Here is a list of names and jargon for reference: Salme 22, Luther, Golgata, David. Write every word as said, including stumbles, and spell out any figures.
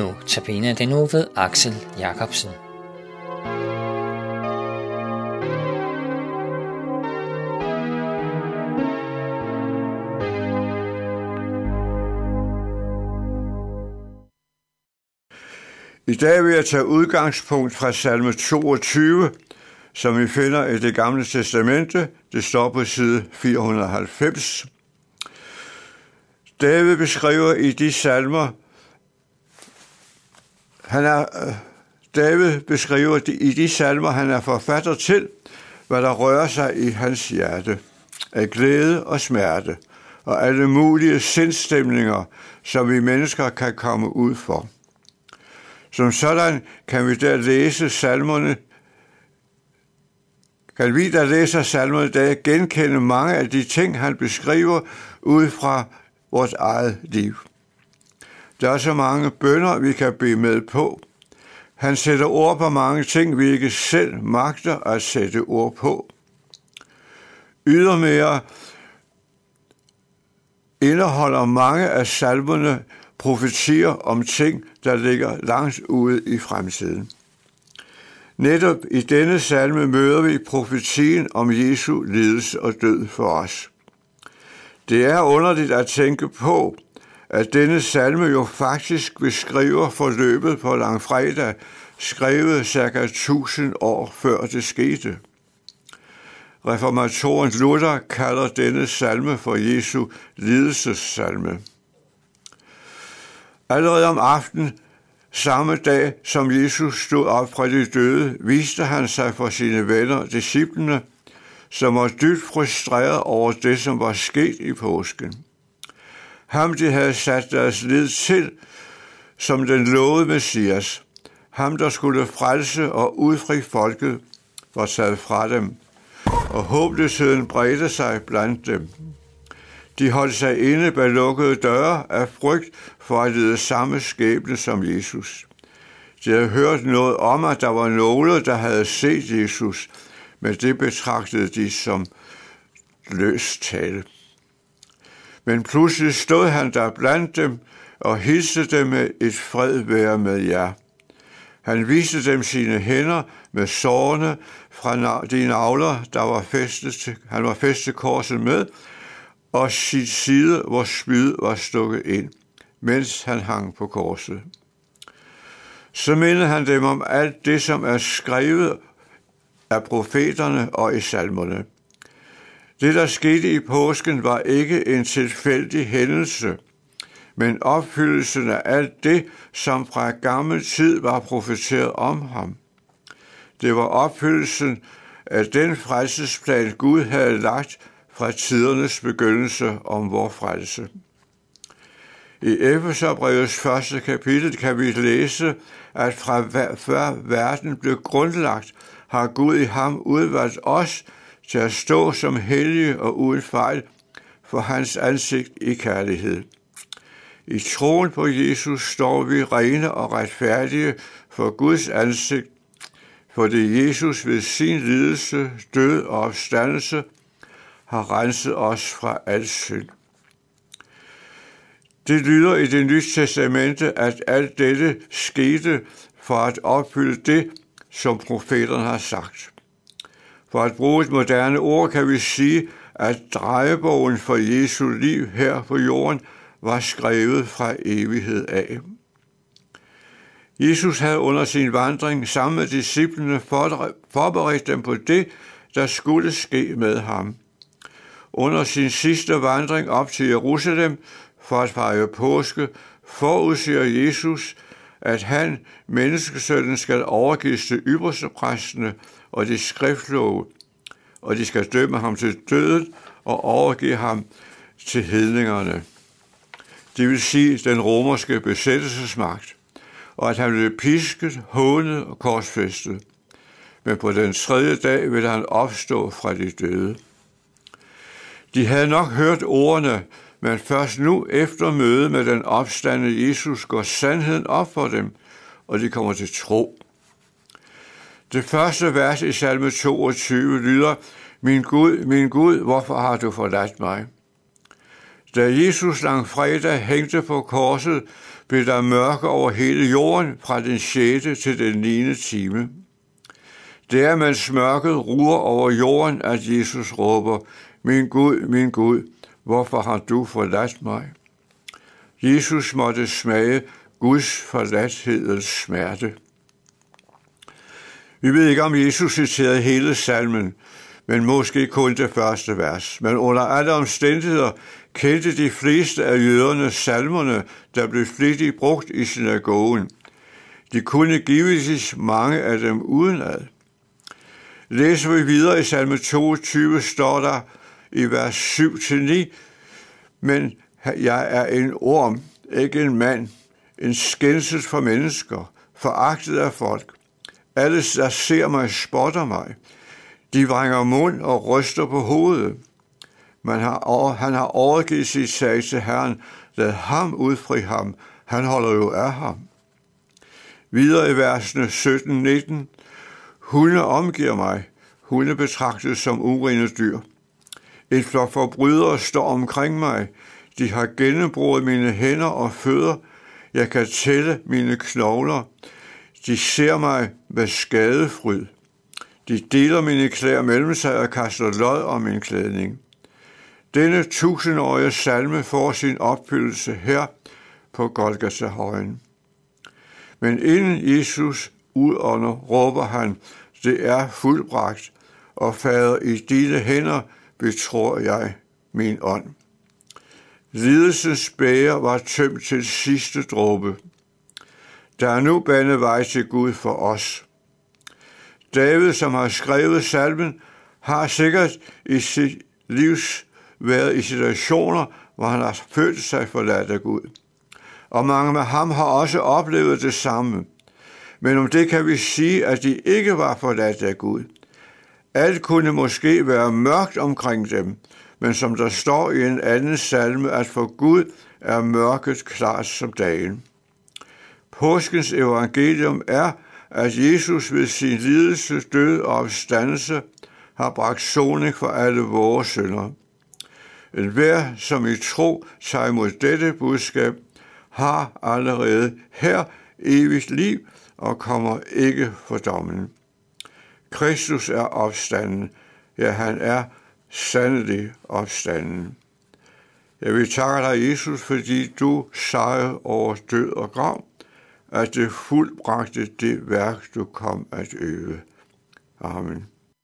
Nu tabiner den nu ved Axel Jacobsen. I dag vil jeg tage udgangspunkt fra Salme toogtyve, som vi finder i Det Gamle Testamente. Det står på side fire hundrede og halvfems. David beskriver i de salmer, han er, David beskriver i de salmer, han er forfatter til, hvad der rører sig i hans hjerte af glæde og smerte og alle mulige sindstemninger, som vi mennesker kan komme ud for. Som sådan kan vi der læse salmerne, kan vi der læser salmerne i dag genkende mange af de ting, han beskriver ud fra vores eget liv. Der er så mange bønner, vi kan blive med på. Han sætter ord på mange ting, vi ikke selv magter at sætte ord på. Ydermere indeholder mange af salmerne profetier om ting, der ligger langt ude i fremtiden. Netop i denne salme møder vi profetien om Jesu lidelse og død for os. Det er underligt at tænke på, at denne salme jo faktisk beskriver forløbet på langfredag, skrevet ca. tusind år før det skete. Reformatoren Luther kalder denne salme for Jesu lidelsessalme. Allerede om aftenen, samme dag som Jesus stod op fra de døde, viste han sig for sine venner, disciplene, som var dybt frustreret over det, som var sket i påsken. Ham, de havde sat deres lid til, som den lovede Messias. Ham, der skulle frelse og udfri folket, var taget fra dem, og håbløsheden bredte sig blandt dem. De holdt sig inde bag lukkede døre af frygt for at lide samme skæbne som Jesus. De havde hørt noget om, at der var nogle, der havde set Jesus, men det betragtede de som løs tale. Men pludselig stod han der blandt dem og hilste dem med et fred være med jer. Han viste dem sine hænder med sårene fra de nagler, der var festet, han var fæstet korset med, og sit side, hvor spyd var stukket ind, mens han hang på korset. Så mindede han dem om alt det, som er skrevet af profeterne og i salmerne. Det, der skete i påsken, var ikke en tilfældig hændelse, men opfyldelsen af alt det, som fra gammel tid var profeteret om ham. Det var opfyldelsen af den frelsesplan, Gud havde lagt fra tidernes begyndelse om vor frelse. I Epheserbrevets første kapitel kan vi læse, at fra før verden blev grundlagt, har Gud i ham udvalgt os til at stå som hellige og uden fejl for hans ansigt i kærlighed. I troen på Jesus står vi rene og retfærdige for Guds ansigt, for det Jesus ved sin lidelse, død og opstandelse har renset os fra al synd. Det lyder i Det Nye Testamente, at alt dette skete for at opfylde det, som profeterne har sagt. For at bruge et moderne ord kan vi sige, at drejebogen for Jesu liv her på jorden var skrevet fra evighed af. Jesus havde under sin vandring sammen med disciplene forberedt dem på det, der skulle ske med ham. Under sin sidste vandring op til Jerusalem for at fejre påske, forudsiger Jesus, at han, menneskesønnen, skal overgives til ypperstepræsterne og de skriftlove, og de skal dømme ham til døden og overgive ham til hedningerne. Det vil sige den romerske besættelsesmagt, og at han blev pisket, hånet og korsfæstet. Men på den tredje dag vil han opstå fra de døde. De havde nok hørt ordene, men først nu efter mødet med den opstandne Jesus går sandheden op for dem, og de kommer til tro. Det første vers i salme toogtyve lyder: Min Gud, min Gud, hvorfor har du forladt mig? Da Jesus langfredag hængte på korset, blev der mørke over hele jorden fra den sjette til den niende time. Der, mens mørket ruer over jorden, at Jesus råber, min Gud, min Gud, hvorfor har du forladt mig? Jesus måtte smage Guds forladthedens smerte. Vi ved ikke, om Jesus citerede hele salmen, men måske kun det første vers. Men under alle omstændigheder kendte de fleste af jøderne salmerne, der blev flittigt brugt i synagogen. De kunne givetvis mange af dem udenad. Læser vi videre i salme toogtyve, står der i vers syv til ni, men jeg er en orm, ikke en mand, en skændsel for mennesker, foragtet af folk. Alle, der ser mig, spotter mig. De vrænger mund og ryster på hovedet. Man har over, han har overgivet sit sag til Herren. Lad ham udfri ham. Han holder jo af ham. Videre i versene sytten nitten. Hunde omgiver mig. Hunde betragtes som urene dyr. Et flok forbrydere står omkring mig. De har gennembrudt mine hænder og fødder. Jeg kan tælle mine knogler. De ser mig med skadefryd. De deler mine klæder mellem sig og kaster lod om min klædning. Denne tusindårige salme får sin opfyldelse her på Golgata-højen. Men inden Jesus udånder, råber han, det er fuldbragt, og fader, i dine hænder betror jeg min ånd. Lidelsens bæger var tømt til sidste dråbe. Der er nu banet vej til Gud for os. David, som har skrevet salmen, har sikkert i sit livs været i situationer, hvor han har følt sig forladt af Gud. Og mange med ham har også oplevet det samme. Men om det kan vi sige, at de ikke var forladt af Gud. Alt kunne måske være mørkt omkring dem, men som der står i en anden salme, at for Gud er mørket klart som dagen. Påskens evangelium er, at Jesus ved sin lidelse, død og opstandelse har bragt soning for alle vores synder. En hver, som i tro tager imod dette budskab, har allerede her evigt liv og kommer ikke for dommen. Kristus er opstanden. Ja, han er sandelig opstanden. Jeg vil takke dig, Jesus, fordi du sejrede over død og grav, at det fuldbragte det værk, du kom at øve. Amen.